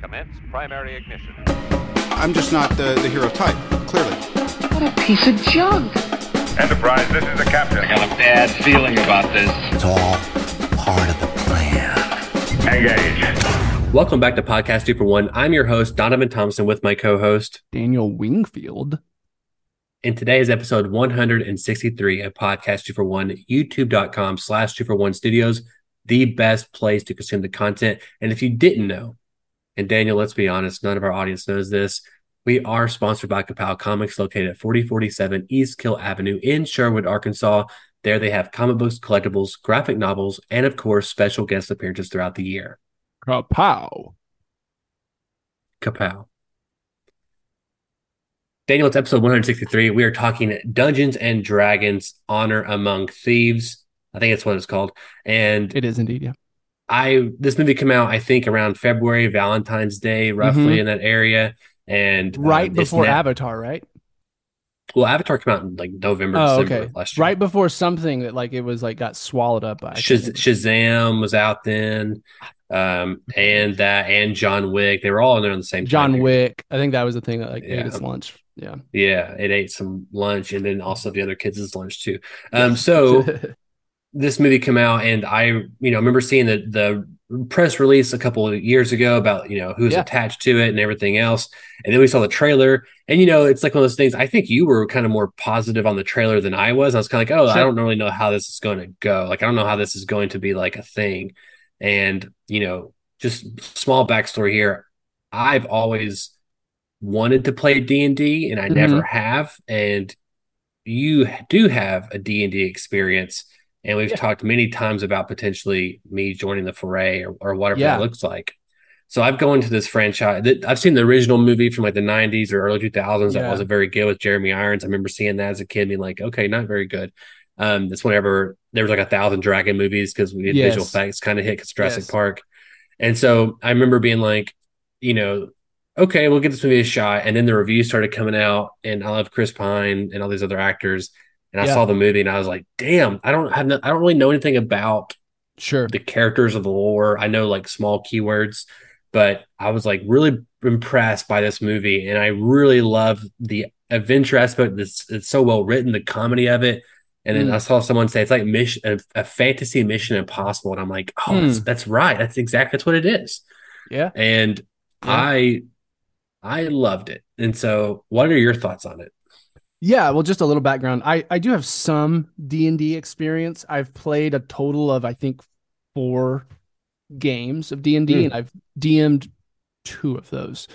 Commence primary ignition. I'm just not the hero type, clearly. What a piece of junk. Enterprise, this is the captain. I got a bad feeling about this. It's all part of the plan. Engage. Welcome back to Podcast 2 for 1. I'm your host, Donovan Thompson, with my co-host, Daniel Wingfield. And today is episode 163 of Podcast 2 for 1, youtube.com/2for1studios, the best place to consume the content. And if you didn't know, and Daniel, let's be honest, none of our audience knows this, we are sponsored by Kapow Comics, located at 4047 East Kill Avenue in Sherwood, Arkansas. There they have comic books, collectibles, graphic novels, and of course, special guest appearances throughout the year. Kapow. Daniel, it's episode 163. We are talking Dungeons and Dragons: Honor Among Thieves. I think that's what it's called. And it is indeed, yeah. This movie came out, I think, around February, Valentine's Day, roughly in that area, and right before Avatar, right? Well, Avatar came out in like November, December of last year, right before something that like it was like got swallowed up by Shazam was out then, and that and John Wick, they were all in there on the same. John Wick, I think that was the thing that like ate its lunch. Yeah, it ate some lunch, and then also the other kids' lunch too. So. This movie came out, and I, remember seeing the press release a couple of years ago about, who's attached to it and everything else. And then we saw the trailer, and it's like one of those things. I think you were kind of more positive on the trailer than I was. I was kind of like, I don't really know how this is going to go. Like, I don't know how this is going to be like a thing. And just small backstory here. I've always wanted to play D&D, and I never have. And you do have a D&D experience. And we've talked many times about potentially me joining the foray or whatever it looks like. So I've gone to this franchise. I've seen the original movie from like the 90s or early 2000s that wasn't very good with Jeremy Irons. I remember seeing that as a kid, being like, okay, not very good. That's whenever there was like 1,000 dragon movies because we did visual effects kind of hit because Jurassic Park. And so I remember being like, okay, we'll give this movie a shot. And then the reviews started coming out, and I love Chris Pine and all these other actors. And I saw the movie, and I was like, "Damn, I don't really know anything about the characters or the lore. I know like small keywords, but I was like really impressed by this movie, and I really love the adventure aspect. It's so well written, the comedy of it. And then I saw someone say it's like a fantasy Mission Impossible, and I'm like, oh, that's right. That's what it is. Yeah. And I loved it. And so, what are your thoughts on it? Yeah, well, just a little background. I do have some D&D experience. I've played a total of, I think, 4 games of D&D, and I've DM'd 2 of those.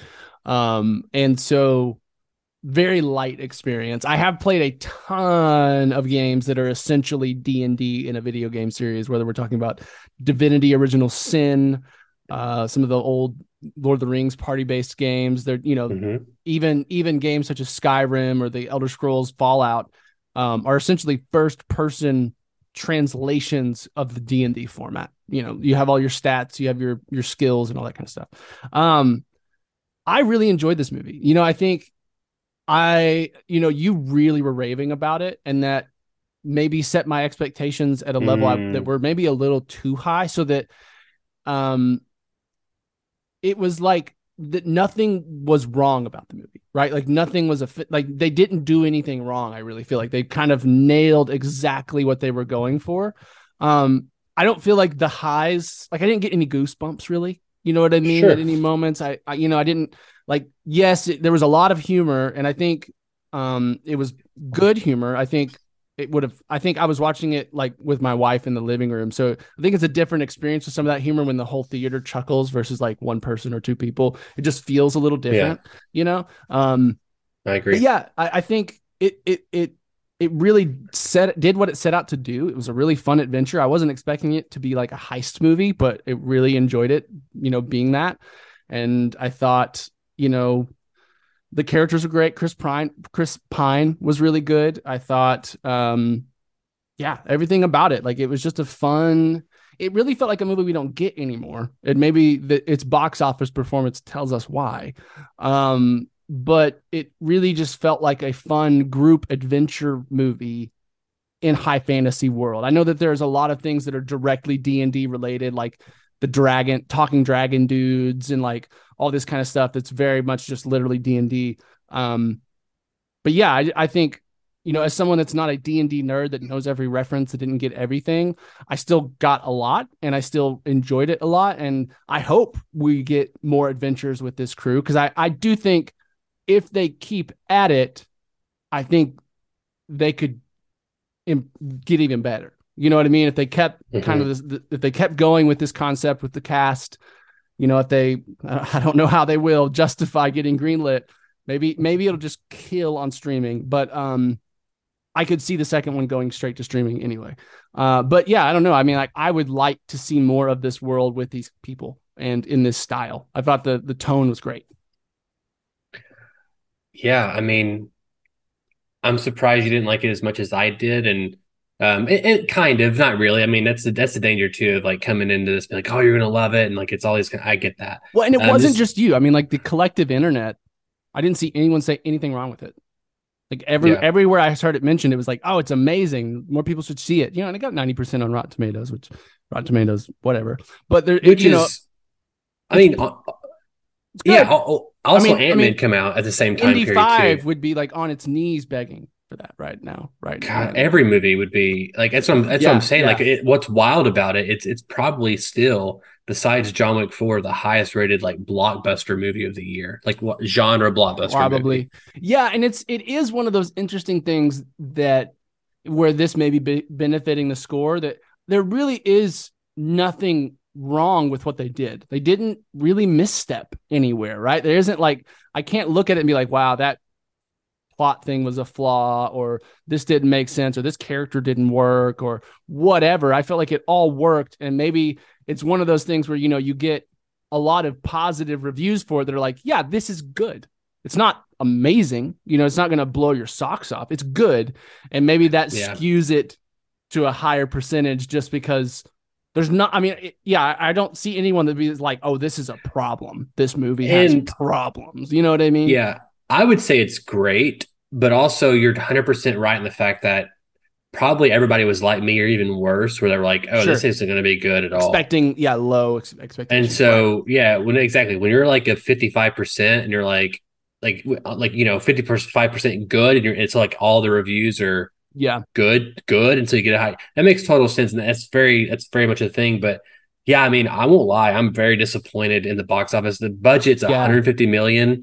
And so, very light experience. I have played a ton of games that are essentially D&D in a video game series, whether we're talking about Divinity Original Sin, some of the old Lord of the Rings party-based games. They're, even games such as Skyrim or the Elder Scrolls, Fallout, are essentially first-person translations of the D&D format. You have all your stats, you have your skills, and all that kind of stuff. I really enjoyed this movie. I think you really were raving about it, and that maybe set my expectations at a level that were maybe a little too high, so that it was like that nothing was wrong about the movie, right? Like nothing was like they didn't do anything wrong. I really feel like they kind of nailed exactly what they were going for. I don't feel like the highs, like I didn't get any goosebumps really. You know what I mean? Sure. At any moments, I didn't like, there was a lot of humor, and I think it was good humor. I think I was watching it like with my wife in the living room. So I think it's a different experience with some of that humor when the whole theater chuckles versus like one person or two people. It just feels a little different, I agree. Yeah. I think it really did what it set out to do. It was a really fun adventure. I wasn't expecting it to be like a heist movie, but it really enjoyed it, being that. And I thought, the characters were great. Chris Pine was really good. I thought, everything about it. Like it was just it really felt like a movie we don't get anymore. And maybe its box office performance tells us why. But it really just felt like a fun group adventure movie in high fantasy world. I know that there's a lot of things that are directly D&D related, like the dragon, talking dragon dudes and like all this kind of stuff that's very much just literally D&D. But yeah, I think, you know, as someone that's not a D&D nerd that knows every reference, that didn't get everything, I still got a lot and I still enjoyed it a lot. And I hope we get more adventures with this crew, because I do think if they keep at it, I think they could get even better. You know what I mean? If they kept kind of this, if they kept going with this concept with the cast, you know, if they, I don't know how they will justify getting greenlit. Maybe it'll just kill on streaming, but I could see the second one going straight to streaming anyway. But yeah, I don't know. I mean, like, I would like to see more of this world with these people and in this style. I thought the tone was great. Yeah, I mean, I'm surprised you didn't like it as much as I did, and it kind of, not really. I mean, that's the danger too of like coming into this, being like, oh, you're gonna love it, and like it's all these. I get that. Well, and it wasn't just you. I mean, like the collective internet. I didn't see anyone say anything wrong with it. Like everywhere I heard it mentioned, it was like, oh, it's amazing. More people should see it. You know, and it got 90% on Rotten Tomatoes, which Rotten Tomatoes, whatever. But there, which it, you is, know, I mean, yeah. Also, Ant-Man come out at the same time. Indy 5 too would be like on its knees begging for that right now. Right. God, now. Every movie would be like that's what I'm saying. Yeah. Like what's wild about it? It's probably still, besides John Wick 4, the highest rated like blockbuster movie of the year, like what genre blockbuster probably movie. Yeah, and it is one of those interesting things that where this may be benefiting the score, that there really is nothing wrong with what they did. They didn't really misstep anywhere, right? There isn't like, I can't look at it and be like, wow, that plot thing was a flaw, or this didn't make sense, or this character didn't work, or whatever. I felt like it all worked. And maybe it's one of those things where, you know, you get a lot of positive reviews for it that are like, yeah, this is good. It's not amazing. You know, it's not going to blow your socks off. It's good. And maybe that skews it to a higher percentage just because there's not, I mean, I don't see anyone that be like, oh, this is a problem. This movie has problems. You know what I mean? Yeah. I would say it's great, but also you're 100% right in the fact that probably everybody was like me or even worse, where they were like, oh, this isn't going to be good at all. Low expectations. And so, when you're like a 55% and you're like, you know, 55% good, and it's like all the reviews are good. And so you get a high, that makes total sense. And that's very much a thing, but yeah, I mean, I won't lie. I'm very disappointed in the box office. The budget's $150 million.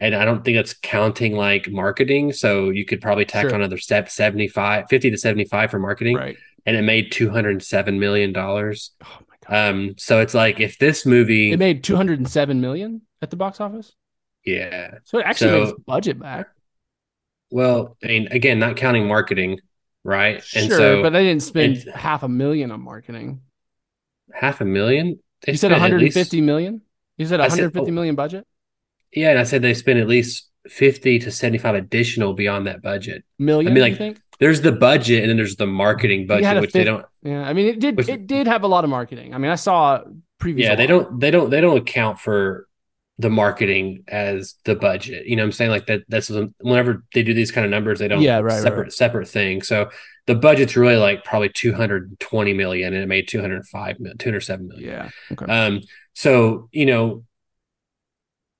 And I don't think that's counting like marketing. So you could probably tack on another step, 50 to 75 for marketing. Right. And it made $207 million. Oh my God. So it's like, if this movie... It made $207 million at the box office? Yeah. So it actually made its budget back. Well, I mean, again, not counting marketing, right? Sure, and so, but they didn't spend $500,000 on marketing. $500,000? You said $150 million? You said $150 million budget? Yeah, and I said they spent at least 50 to 75 additional beyond that budget. Million, I mean, like, you think? There's the budget and then there's the marketing budget, which they don't. Yeah, I mean, it did have a lot of marketing. I mean, I saw previous. Yeah, they don't account for the marketing as the budget. You know what I'm saying? Like that's whenever they do these kind of numbers, they don't separate things. So the budget's really like probably $220 million and it made $207 million. Yeah. Okay. So, you know,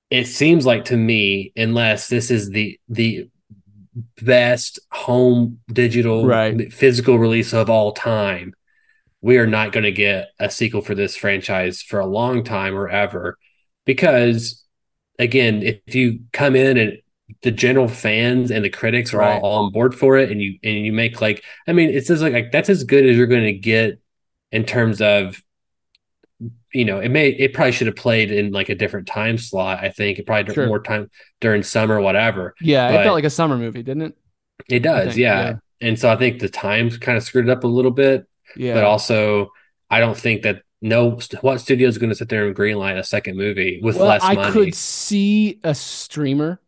it seems like to me, unless this is the best home digital physical release of all time, we are not going to get a sequel for this franchise for a long time or ever. Because, again, if you come in and the general fans and the critics are all on board for it, and you make like, I mean, it's just like that's as good as you're going to get in terms of, you know, it probably should have played in like a different time slot. I think it probably more time during summer or whatever. Yeah. But it felt like a summer movie, didn't it? It does. Yeah. And so I think the times kind of screwed it up a little bit, but also I don't think that what studio is going to sit there and greenlight a second movie with less money. I could see a streamer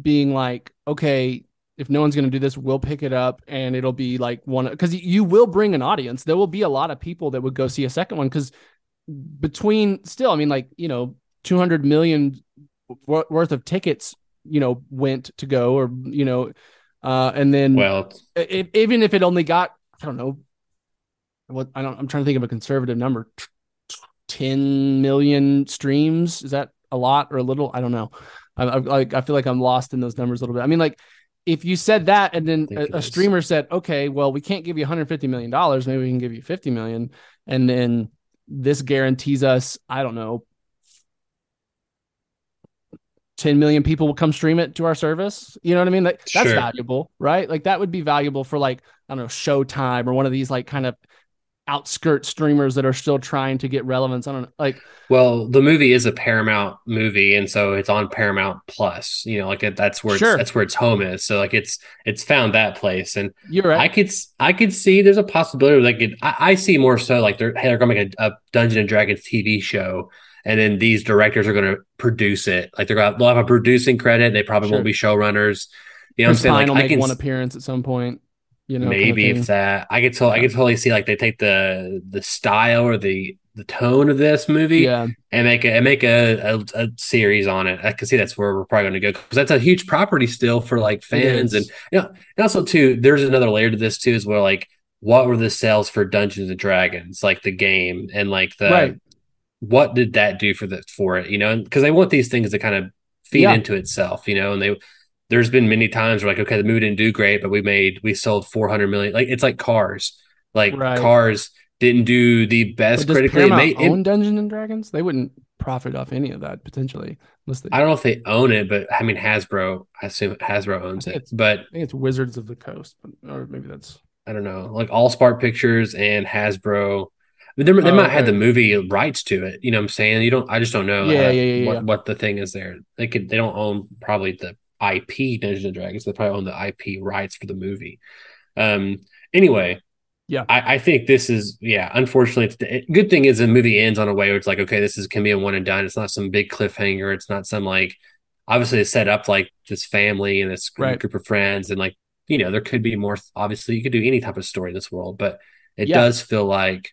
being like, okay, if no one's going to do this, we'll pick it up and it'll be like one, because you will bring an audience. There will be a lot of people that would go see a second one. Cause between still, I mean, like, you know, 200 million worth of tickets, you know, went to go, or, you know, and then, well, even if it only got, I'm trying to think of a conservative number, 10 million streams. Is that a lot or a little? I don't know. I feel like I'm lost in those numbers a little bit. I mean, like, if you said that and then a streamer said, okay, well, we can't give you $150 million. Maybe we can give you $50 million. And then this guarantees us, I don't know, 10 million people will come stream it to our service. You know what I mean? Like, that's valuable, right? Like, that would be valuable for, like, I don't know, Showtime or one of these, like, kind of outskirt streamers that are still trying to get relevance. I don't know. Like, well, the movie is a Paramount movie, and so it's on Paramount Plus. You know, like, that's where that's where its home is. So, like, it's found that place. And you're right. I could see there's a possibility. Like, I see more so like they're going to make a Dungeons and Dragons TV show, and then these directors are going to produce it. Like, they'll have a producing credit. And they probably won't be showrunners. You know what I'm saying? Like, will make one appearance at some point. You know, maybe kind of if that I could totally see, like, they take the style or the tone of this movie and make a series on it. I can see that's where we're probably going to go, because that's a huge property still for, like, fans. And, you know, and also too, there's another layer to this too, is where, like, what were the sales for Dungeons and Dragons, like the game, and like the what did that do for it? You know, because they want these things to kind of feed into itself, you know, and there's been many times where, like, okay, the movie didn't do great, but we sold 400 million. Like, it's like Cars. Like, Cars didn't do the best critically. Does Paramount own Dungeons and Dragons? They wouldn't profit off any of that, potentially. I don't know if they own it, but, I mean, Hasbro, I assume Hasbro owns it. But I think it's Wizards of the Coast, or maybe that's... I don't know. Like, AllSpark Pictures and Hasbro... I mean, they might have the movie rights to it. You know what I'm saying? I just don't know what the thing is there. They don't own probably the IP Dungeons and Dragons. They probably own the IP rights for the movie. Anyway, I think this is unfortunately, good thing is the movie ends on a way where it's like, okay, this can be a one and done. It's not some big cliffhanger. It's not some, like, obviously it's set up like this family and this group of friends, and, like, you know, there could be more. Obviously, you could do any type of story in this world, but it does feel like,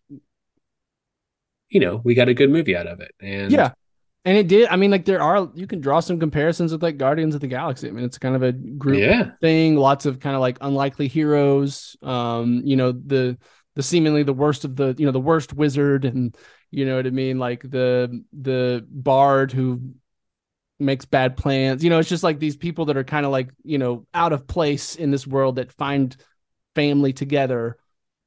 you know, we got a good movie out of it. And and it did. I mean, like, you can draw some comparisons with, like, Guardians of the Galaxy. I mean, it's kind of a group thing. Lots of kind of, like, unlikely heroes. You know, the seemingly the worst of the, you know, the worst wizard, and, you know what I mean, like the bard who makes bad plans. You know, it's just like these people that are kind of, like, you know, out of place in this world that find family together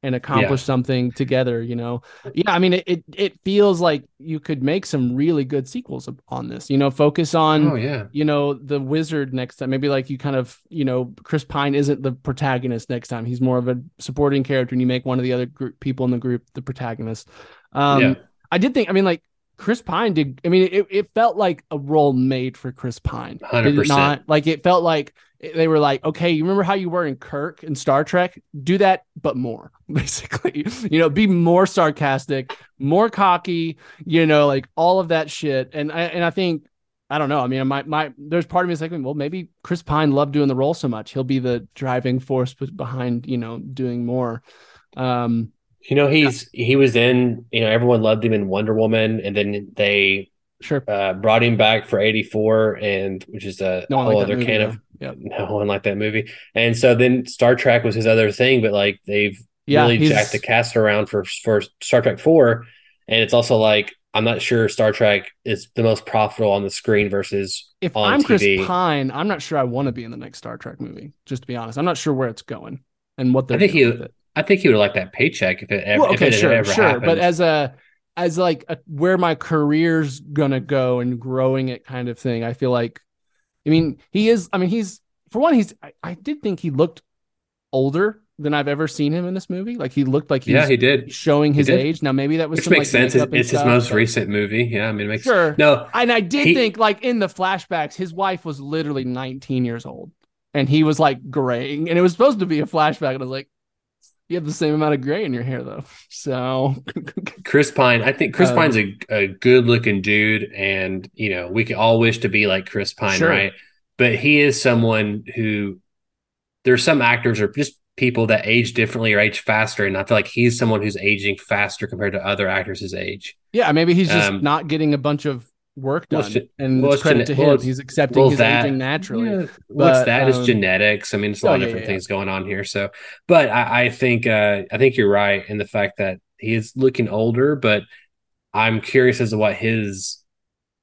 and accomplish something together, you know? Yeah, I mean, it feels like you could make some really good sequels on this, you know, focus on, you know, the wizard next time. Maybe, like, you kind of, you know, Chris Pine isn't the protagonist next time. He's more of a supporting character, and you make one of the other people in the group the protagonist. I did think, I mean, like, Chris Pine did, I mean, it felt like a role made for Chris Pine. 100%. Not, like, it felt like they were like, okay, you remember how you were in Kirk in Star Trek? Do that, but more, basically. You know, be more sarcastic, more cocky, you know, like, all of that shit. And I think, I don't know. I mean, my there's part of me is like, well, maybe Chris Pine loved doing the role so much. He'll be the driving force behind, you know, doing more. You know, he was in, you know, everyone loved him in Wonder Woman, and then they brought him back for 84, and which is a whole other can of no one liked that movie. And so then Star Trek was his other thing, but, like, they've really jacked the cast around for Star Trek 4, and it's also like, I'm not sure Star Trek is the most profitable on the screen versus if on I'm TV. Chris Pine, I'm not sure I want to be in the next Star Trek movie, just to be honest. I'm not sure where it's going and what they're doing with it. I think he would like that paycheck if it ever happened. But as where my career's gonna go and growing it kind of thing, I feel like, I mean, he's for one, I did think he looked older than I've ever seen him in this movie. Like, he looked like he did showing his age. Now, maybe that was which makes sense. It's his most recent movie. Yeah, I mean, it makes no. And I did think, like, in the flashbacks, his wife was literally 19 years old, and he was, like, graying, and it was supposed to be a flashback, and I was like, you have the same amount of gray in your hair, though. So Chris Pine, I think Chris Pine's a good looking dude. And, you know, we could all wish to be like Chris Pine. Right. But he is someone who there's some actors or just people that age differently or age faster. And I feel like he's someone who's aging faster compared to other actors his age. Yeah. Maybe he's just not getting a bunch of work done, it's credit to him. He's accepting his aging naturally. Yeah, it's genetics. I mean, it's a lot of different things going on here. So, but I think you're right in the fact that he is looking older, but I'm curious as to what his,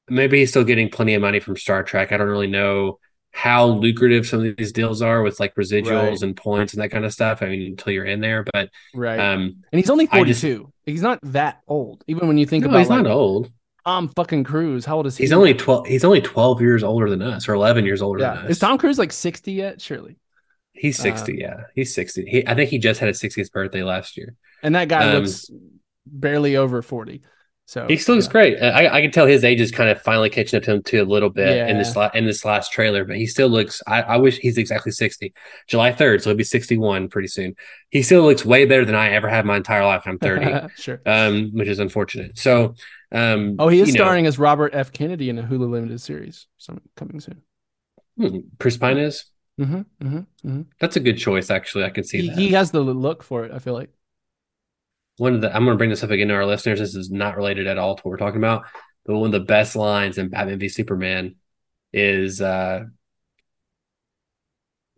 maybe he's still getting plenty of money from Star Trek. I don't really know how lucrative some of these deals are with like residuals and points and that kind of stuff. I mean, until you're in there, but and he's only 42. He's not that old. Even when you think about, he's like, not old. Tom fucking Cruise, how old is he? He's only 12. He's only 12 years older than us, or 11 years older than us. Is Tom Cruise like 60 yet? Surely. He's 60. He's 60. I think he just had his 60th birthday last year. And that guy looks barely over 40. So he still looks great. I can tell his age is kind of finally catching up to him too a little bit in this last trailer, but he still looks, I wish he's exactly 60. July 3rd, so he'll be 61 pretty soon. He still looks way better than I ever have my entire life. I'm 30, which is unfortunate. So, he is starring as Robert F. Kennedy in a Hulu limited series coming soon. Chris Pine is? That's a good choice, actually. I can see that. He has the look for it, I feel like. I'm going to bring this up again to our listeners. This is not related at all to what we're talking about, but one of the best lines in Batman v Superman is the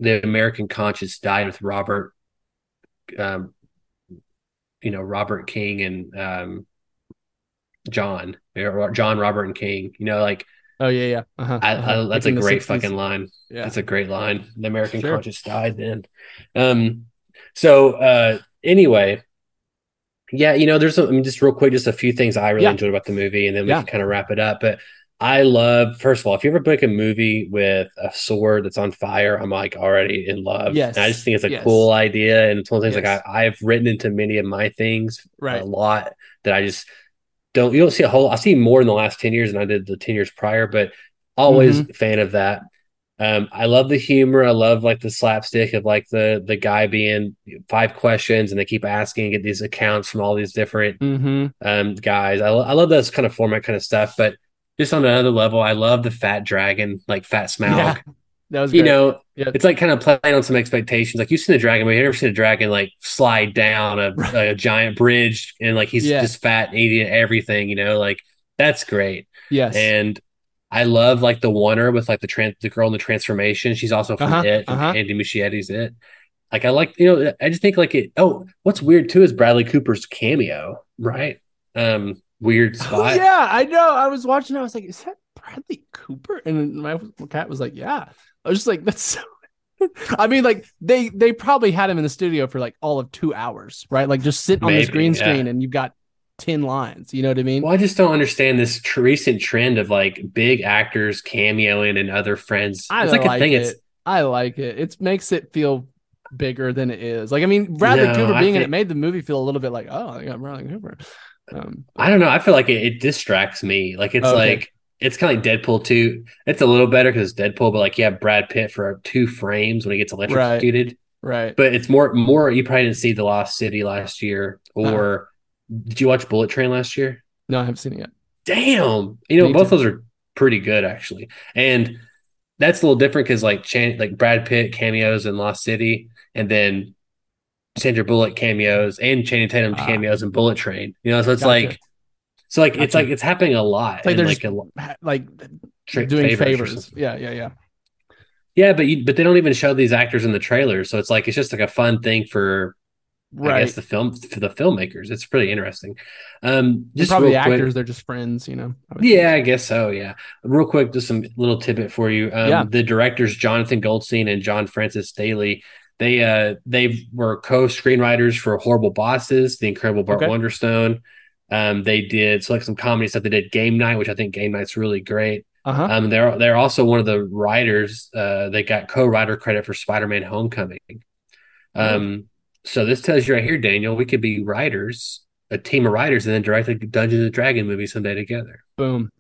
American conscience died with Robert, Robert King and John, Robert and King. That's a great fucking line. Yeah. That's a great line. The American conscience died then. Anyway. Yeah, there's some, just real quick, just a few things I really enjoyed about the movie, and then we can kind of wrap it up. But I love, first of all, if you ever make a movie with a sword that's on fire, I'm like already in love. Yes. And I just think it's a cool idea. And it's one of the things like I've written into many of my things a lot that I just don't, you don't see a whole, I see more in the last 10 years than I did the 10 years prior, but always a fan of that. I love the humor. I love like the slapstick of like the guy being five questions and they keep asking, get these accounts from all these different guys. I love those kind of format kind of stuff, but just on another level, I love the fat dragon, like Fat Smaug. Yeah, that was great. It's like kind of playing on some expectations. Like you've seen the dragon, but you've never seen a dragon like slide down a giant bridge and like he's just fat and eating everything, like that's great. Yes. And I love like the oneer with like the girl in the transformation. She's also from It. Andy Muschietti's It. Like I like, I just think like it. Oh, what's weird too is Bradley Cooper's cameo, right? Weird spot. Oh, yeah, I know. I was watching. I was like, is that Bradley Cooper? And then my cat was like, yeah. I was just like, that's so. I mean, like they probably had him in the studio for like all of 2 hours, right? Like just sitting on this green screen, and you've got 10 lines, you know what I mean? Well, I just don't understand this recent trend of like big actors cameoing and other friends. I like it. It makes it feel bigger than it is. Like, I mean, Bradley Cooper being in it made the movie feel a little bit like, oh, I got Bradley Cooper. I don't know. I feel like it distracts me. Like, it's like, it's kind of like Deadpool 2. It's a little better because it's Deadpool, but like, you have Brad Pitt for 2 frames when he gets electrocuted. Right. But it's more, you probably didn't see The Lost City last year or. Did you watch Bullet Train last year? No, I haven't seen it yet. Damn. Both those are pretty good, actually. And that's a little different because, like Brad Pitt cameos in Lost City, and then Sandra Bullock cameos and Channing Tatum cameos in Bullet Train. So it's it's happening a lot. It's like doing favors. Yeah, but they don't even show these actors in the trailer. So it's like, it's just like a fun thing for. I guess the filmmakers. It's pretty interesting. Just probably real quick, actors, they're just friends, I guess so. Yeah. Real quick, just some little tidbit for you. The directors Jonathan Goldstein and John Francis Daley, they were co-screenwriters for Horrible Bosses, The Incredible Bart Wonderstone. They did some comedy stuff. They did Game Night, which I think Game Night's really great. They're also one of the writers. They got co-writer credit for Spider-Man: Homecoming. So this tells you right here, Daniel, we could be writers, a team of writers, and then direct a Dungeons and Dragons movie someday together. Boom.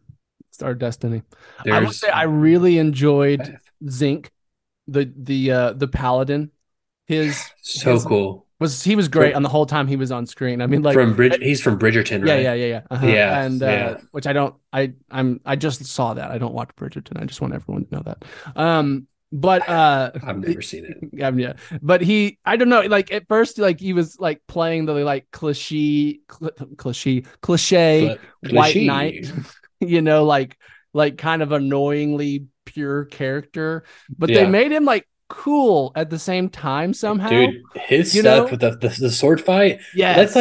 It's our destiny. I would say I really enjoyed Zink, the paladin. His cool. He was great on the whole time he was on screen. I mean, like he's from Bridgerton, right? Yeah. Yeah. And which I just saw that. I don't watch Bridgerton. I just want everyone to know that. But I've never seen it. But I don't know. Like at first, like he was like playing the like cliche white knight, like kind of annoyingly pure character. But they made him like cool at the same time somehow. Dude, his stuff with the sword fight, yeah, that's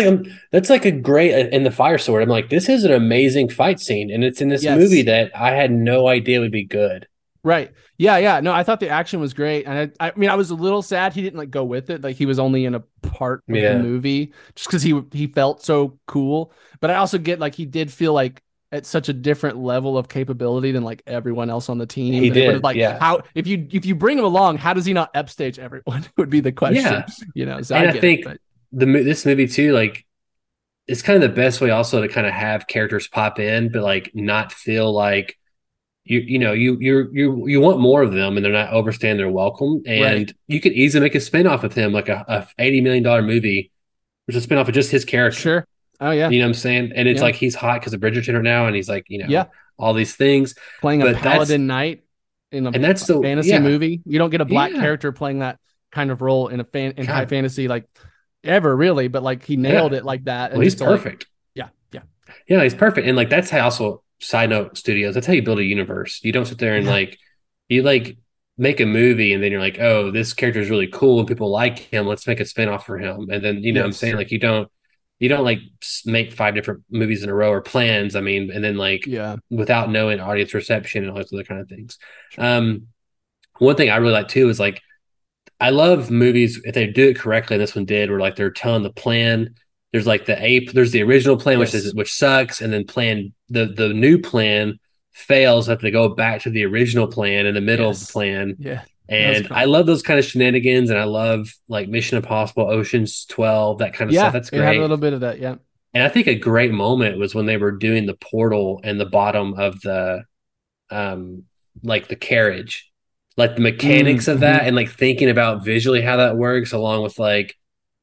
like a great, in the fire sword. I'm like, this is an amazing fight scene, and it's in this movie that I had no idea would be good. Right. Yeah. No, I thought the action was great. And I mean, I was a little sad he didn't like go with it. Like he was only in a part of the movie just because he felt so cool. But I also get like he did feel like at such a different level of capability than like everyone else on the team. He did. Like how if you bring him along, how does he not upstage everyone would be the question. Yeah. You know, so and I think this movie too, like it's kind of the best way also to kind of have characters pop in, but like not feel like you want more of them, and they're not overstaying their welcome. And you could easily make a spinoff of him, like a $80 million movie, which is a spinoff of just his character. Sure. Oh yeah. You know what I'm saying? And it's like he's hot because of Bridgerton right now, and he's like, you know, all these things. Playing a paladin knight in a fantasy movie. You don't get a black character playing that kind of role in high fantasy like ever really, but like he nailed it like that. Well, he's perfect. Like, yeah, he's perfect. And like that's how also. Side note, studios, that's how you build a universe. You don't sit there and like you like make a movie and then you're like, oh, this character is really cool and people like him, let's make a spinoff for him. And then you know what I'm saying, like you don't like make 5 different movies in a row or plans, I mean, and then like without knowing audience reception and all those other kind of things. One thing I really like too is like I love movies if they do it correctly, and this one did, where like they're telling the plan. There's like there's the original plan, which sucks, and then the new plan fails, so have to go back to the original plan in the middle of the plan. Yeah. And I love those kind of shenanigans, and I love like Mission Impossible, Ocean's 12, that kind of stuff. That's great. Had a little bit of that, yeah. And I think a great moment was when they were doing the portal in the bottom of the like the carriage. Like the mechanics of that, and like thinking about visually how that works, along with like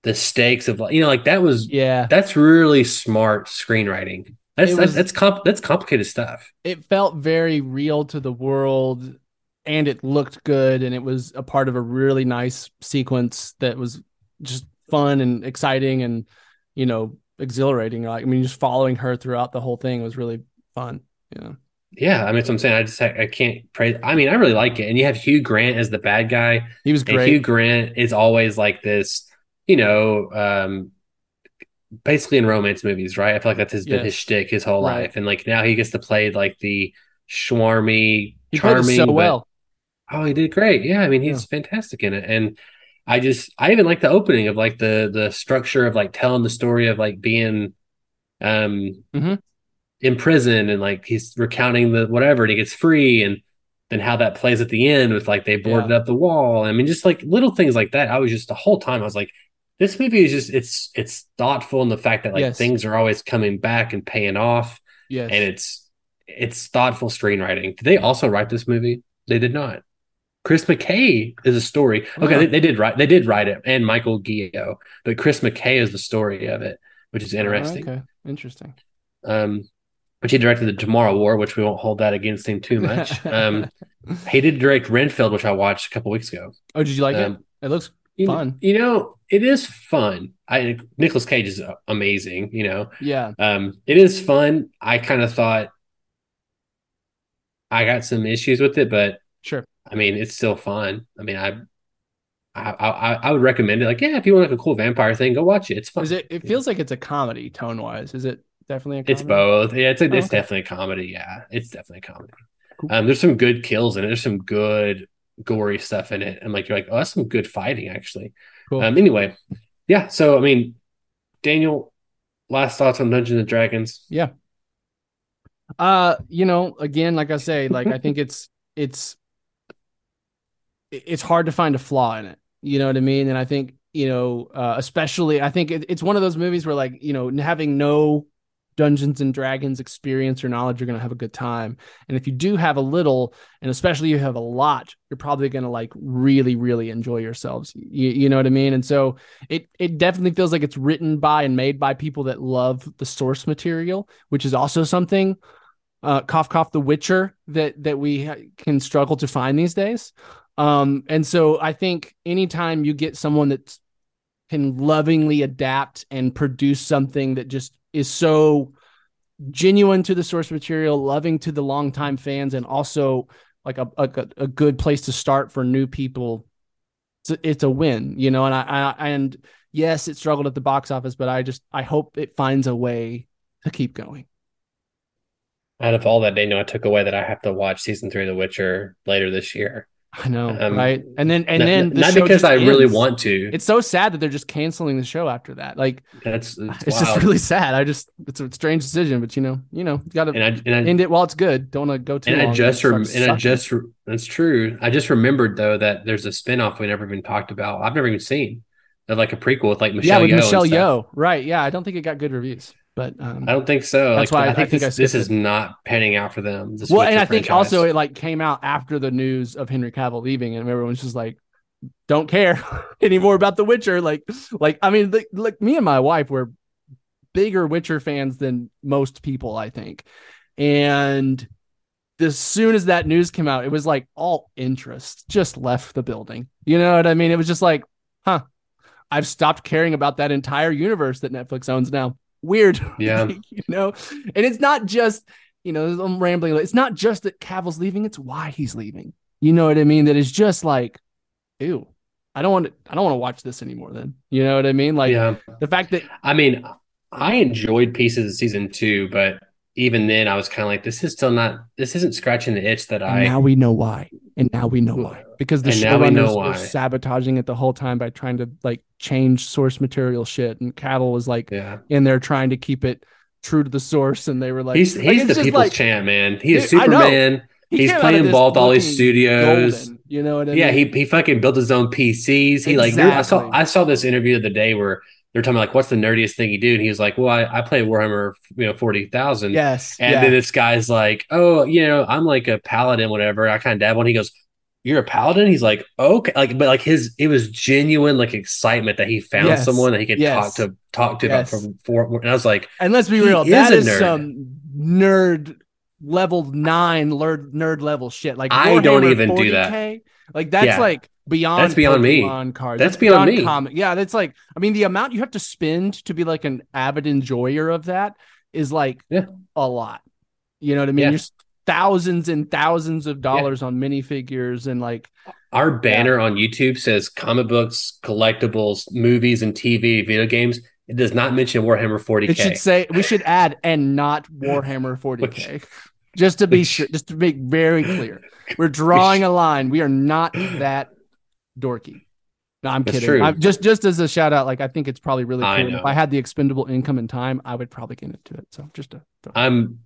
the stakes of, you know, like that was, that's really smart screenwriting. That's complicated stuff. It felt very real to the world, and it looked good. And it was a part of a really nice sequence that was just fun and exciting and, you know, exhilarating. Like, I mean, just following her throughout the whole thing was really fun. You know? Yeah. I mean, that's what I'm saying. I can't praise. I mean, I really like it. And you have Hugh Grant as the bad guy. He was great. And Hugh Grant is always like this, you know, basically in romance movies, right? I feel like that's been his shtick his whole life. And like now he gets to play like the schwarmy, charming. So well. Oh, he did great. Yeah. I mean, he's fantastic in it. And I even like the opening of like the structure of like telling the story of like being in prison, and like he's recounting the whatever, and he gets free, and then how that plays at the end with like they boarded up the wall. I mean, just like little things like that. I was just the whole time I was like, this movie is just it's thoughtful in the fact that like things are always coming back and paying off. Yes. And it's thoughtful screenwriting. Did they also write this movie? They did not. Chris McKay is a story. Okay, they did write it, and Michael Gio, but Chris McKay is the story of it, which is interesting. Okay, interesting. Which he directed The Tomorrow War, which we won't hold that against him too much. He did direct Renfield, which I watched a couple weeks ago. Oh, did you like it? It looks fun. You know, it is fun. Nicolas Cage is amazing, you know. Yeah. It is fun. I kind of thought I got some issues with it, but sure. I mean, it's still fun. I mean, I would recommend it. Like, yeah, if you want like a cool vampire thing, go watch it. It's fun. It feels like it's a comedy tone-wise. Is it definitely a comedy? It's both. Yeah, it's definitely a comedy. Yeah, it's definitely a comedy. Cool. There's some good kills in it. There's some good gory stuff in it, and like you're like, oh, that's some good fighting actually. Cool. Anyway, yeah. So I mean, Daniel, last thoughts on Dungeons and Dragons? Yeah. You know, again, like I say, like I think it's hard to find a flaw in it. You know what I mean? And I think you know, especially I think it's one of those movies where like you know, having no Dungeons and Dragons experience or knowledge, you're going to have a good time. And if you do have a little, and especially you have a lot, you're probably going to like really, really enjoy yourselves. You know what I mean? And so it definitely feels like it's written by and made by people that love the source material, which is also something, cough, cough, The Witcher, that we can struggle to find these days. And so I think anytime you get someone that can lovingly adapt and produce something that just is so genuine to the source material, loving to the longtime fans, and also like a good place to start for new people it's a win, you know. And I yes, it struggled at the box office, but I hope it finds a way to keep going. Out of all that, Daniel, I took away that I have to watch season 3 of The Witcher later this year. I know, right? And then not because I really want to. It's so sad that they're just canceling the show after that. Like it's just really sad. It's a strange decision, but you know, you got to end it while it's good. Don't want to go too long. That's true. I just remembered though that there's a spinoff we never even talked about. I've never even seen. They're like a prequel with like Michelle Yeoh. Yeah, with Michelle Yeoh, right? Yeah, I don't think it got good reviews. But I don't think so. That's why I think this is not panning out for them. Well, and I think also it like came out after the news of Henry Cavill leaving, and everyone's just like, don't care anymore about The Witcher. Like I mean, like me and my wife were bigger Witcher fans than most people, I think. And as soon as that news came out, it was like all interest just left the building. You know what I mean? It was just like, huh? I've stopped caring about that entire universe that Netflix owns now. Weird. Yeah. You know, and it's not just, you know, I'm rambling. It's not just that Cavill's leaving. It's why he's leaving. You know what I mean? That is just like, ew, I don't want to watch this anymore then. You know what I mean? Like the fact that, I mean, I enjoyed pieces of season 2, but even then I was kind of like, this isn't scratching the itch that I, now we know why. And now we know why, because the showrunners were sabotaging it the whole time by trying to like change source material shit. And Cavill was like in there trying to keep it true to the source. And they were like, he's the people's champ, man. He is Superman. He's playing ball with all these studios. Golden, you know what I mean? Yeah. He fucking built his own PCs. He like, I saw this interview the other day where they're talking about like, what's the nerdiest thing you do? And he was like, well, I play Warhammer, 40,000. Yes. And then this guy's like, oh, you know, I'm like a paladin, whatever. I kind of dabble. And he goes, you're a paladin? He's like, okay. Like, but like it was genuine, like excitement that he found someone that he could talk to about for. And I was like, and let's be real. That is some nerd level 9 nerd level shit. Like I don't even 40K, do that. Like that's like, that's beyond Pokemon me. Cards. That's beyond me. Comic. Yeah, that's like, I mean, the amount you have to spend to be like an avid enjoyer of that is like a lot. You know what I mean? Yeah. You're thousands and thousands of dollars on minifigures and like. Our banner on YouTube says comic books, collectibles, movies, and TV, video games. It does not mention Warhammer 40K. It should say, we should add, and not Warhammer 40K. Just to be sure, just to make very clear. We're drawing a line. We are not that dorky. No, I'm kidding. Just as a shout out, like I think it's probably really cool. If I had the expendable income and time, I would probably get into it. So just I'm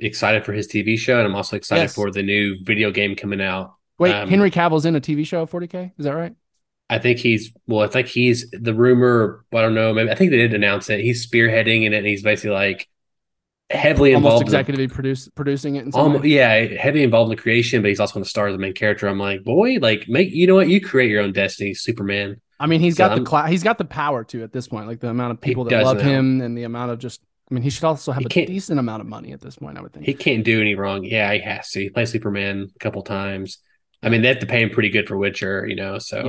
excited for his TV show, and I'm also excited for the new video game coming out. Wait, Henry Cavill's in a TV show at 40K? Is that right? I think he's the rumor, I don't know, maybe I think they did announce it. He's spearheading in it, and he's basically like heavily involved, executive producing it. Heavily involved in the creation, but he's also going to star the main character. I'm like, boy, like make you know what you create your own destiny, Superman. I mean, he's got the power to at this point. Like the amount of people that love him, and the amount of just. I mean, he should also have a decent amount of money at this point. I would think he can't do any wrong. Yeah, he has to. He plays Superman a couple times. I mean, they have to pay him pretty good for Witcher, you know. So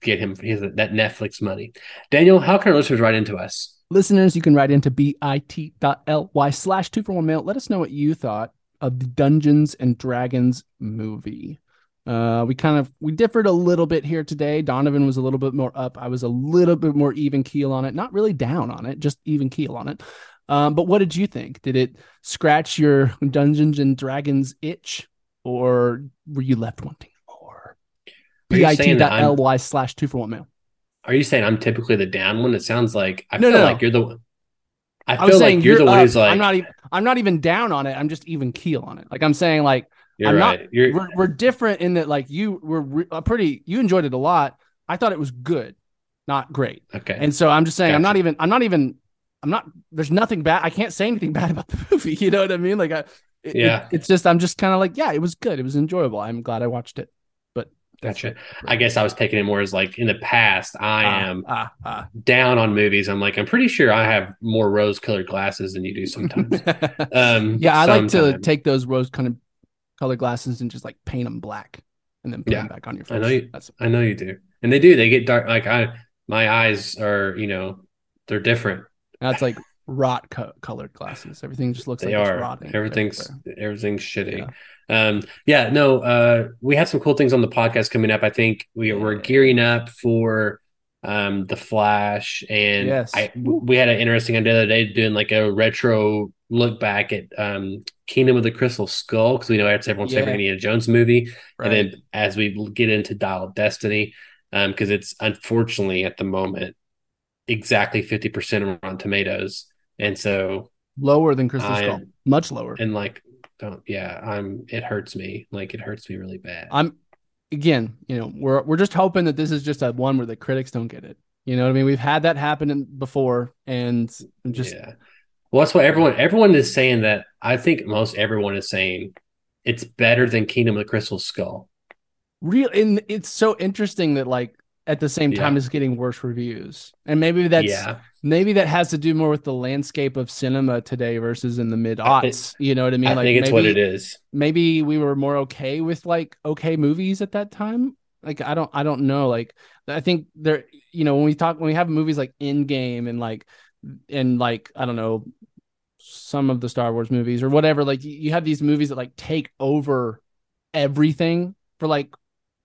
get him that Netflix money. Daniel, how can our listeners write into us? Listeners, you can write into bit.ly/2for1mail. Let us know what you thought of the Dungeons and Dragons movie. We differed a little bit here today. Donovan was a little bit more up. I was a little bit more even keel on it. Not really down on it, just even keel on it. But what did you think? Did it scratch your Dungeons and Dragons itch, or were you left wanting more? bit.ly/2for1mail. Are you saying I'm typically the down one? It sounds like like you're the one. I feel like you're the one who's like I'm not even down on it. I'm just even keel on it. Like I'm saying, like I'm right. We're different in that. Like you were you enjoyed it a lot. I thought it was good, not great. Okay. And so I'm just saying there's nothing bad. I can't say anything bad about the movie. You know what I mean? Like it's just I'm just kind of like it was good. It was enjoyable. I'm glad I watched it. Gotcha. I guess I was taking it more as like in the past, I am down on movies. I'm like, I'm pretty sure I have more rose-colored glasses than you do sometimes. Sometimes. I like to take those rose-colored glasses and just like paint them black and then put them back on your face. I know you do. And they do. They get dark. Like my eyes are, they're different. That's like rot colored glasses. Everything just looks it's rotting. Everything's shitty. Yeah. We have some cool things on the podcast coming up. I think we're gearing up for The Flash, and we had an interesting idea the other day doing like a retro look back at Kingdom of the Crystal Skull, because we know that's everyone's favorite Indiana Jones movie. Right. And then as we get into Dial of Destiny, because it's unfortunately at the moment exactly 50% on Rotten Tomatoes, and so lower than Crystal Skull, much lower. And it hurts me. Like, it hurts me really bad. Again, you know, we're just hoping that this is just a one where the critics don't get it. You know what I mean? We've had that happen before, and just Well, that's what everyone is saying. That I think most everyone is saying it's better than Kingdom of the Crystal Skull. Really, and it's so interesting that like at the same time it's getting worse reviews, and maybe that's maybe that has to do more with the landscape of cinema today versus in the mid-aughts. You know what I mean? I think it's what it is. Maybe we were more okay with like okay movies at that time. Like, I don't know. Like, I think there, you know, when we have movies like Endgame and like I don't know, some of the Star Wars movies or whatever. Like, you have these movies that like take over everything for like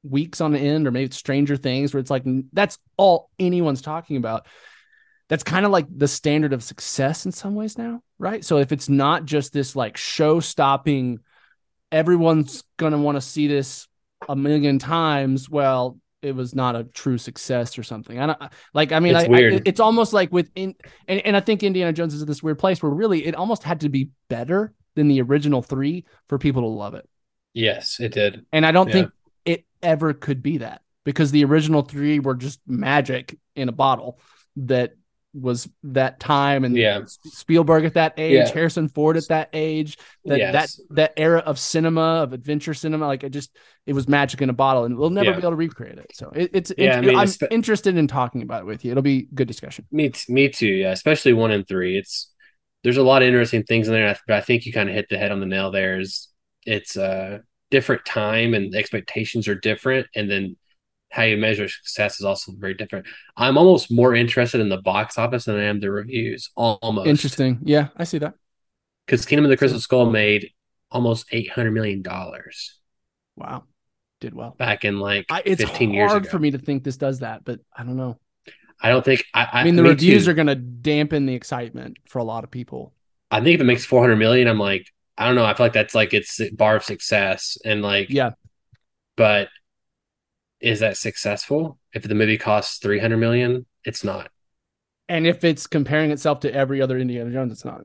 weeks on the end, or maybe it's Stranger Things, where it's like that's all anyone's talking about. That's kind of like the standard of success in some ways now, right? So if it's not just this like show-stopping, everyone's going to want to see this a million times, well, it was not a true success or something. It's almost like within, and I think Indiana Jones is at this weird place where really it almost had to be better than the original three for people to love it. Yes, it did. And I don't think it ever could be that, because the original three were just magic in a bottle that was that time, and Spielberg at that age, Harrison Ford at that age, that era of cinema, of adventure cinema, like it was magic in a bottle, and we'll never be able to recreate it. So I'm interested in talking about it with you. It'll be good discussion. Me too. Yeah, especially 1 and 3. There's a lot of interesting things in there, but I think you kind of hit the head on the nail. It's a different time, and expectations are different, and then how you measure success is also very different. I'm almost more interested in the box office than I am the reviews. Almost. Interesting. Yeah, I see that. Because Kingdom of the Crystal Skull made almost $800 million. Wow. Did well. Back in like 15 years ago. It's hard for me to think this does that, but I don't know. I don't think... I mean, the reviews are going to dampen the excitement for a lot of people. I think if it makes $400 million, I'm like, I don't know. I feel like that's like its bar of success. And like... Yeah. But... is that successful? If the movie costs $300 million, it's not. And if it's comparing itself to every other Indiana Jones, it's not.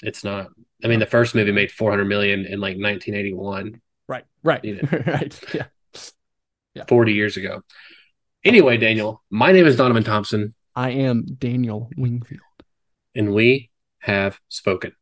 It's not. I mean, the first movie made $400 million in like 1981. Right. Right. You know, right. Yeah. Yeah. 40 years ago. Anyway, Daniel, my name is Donovan Thompson. I am Daniel Wingfield. And we have spoken.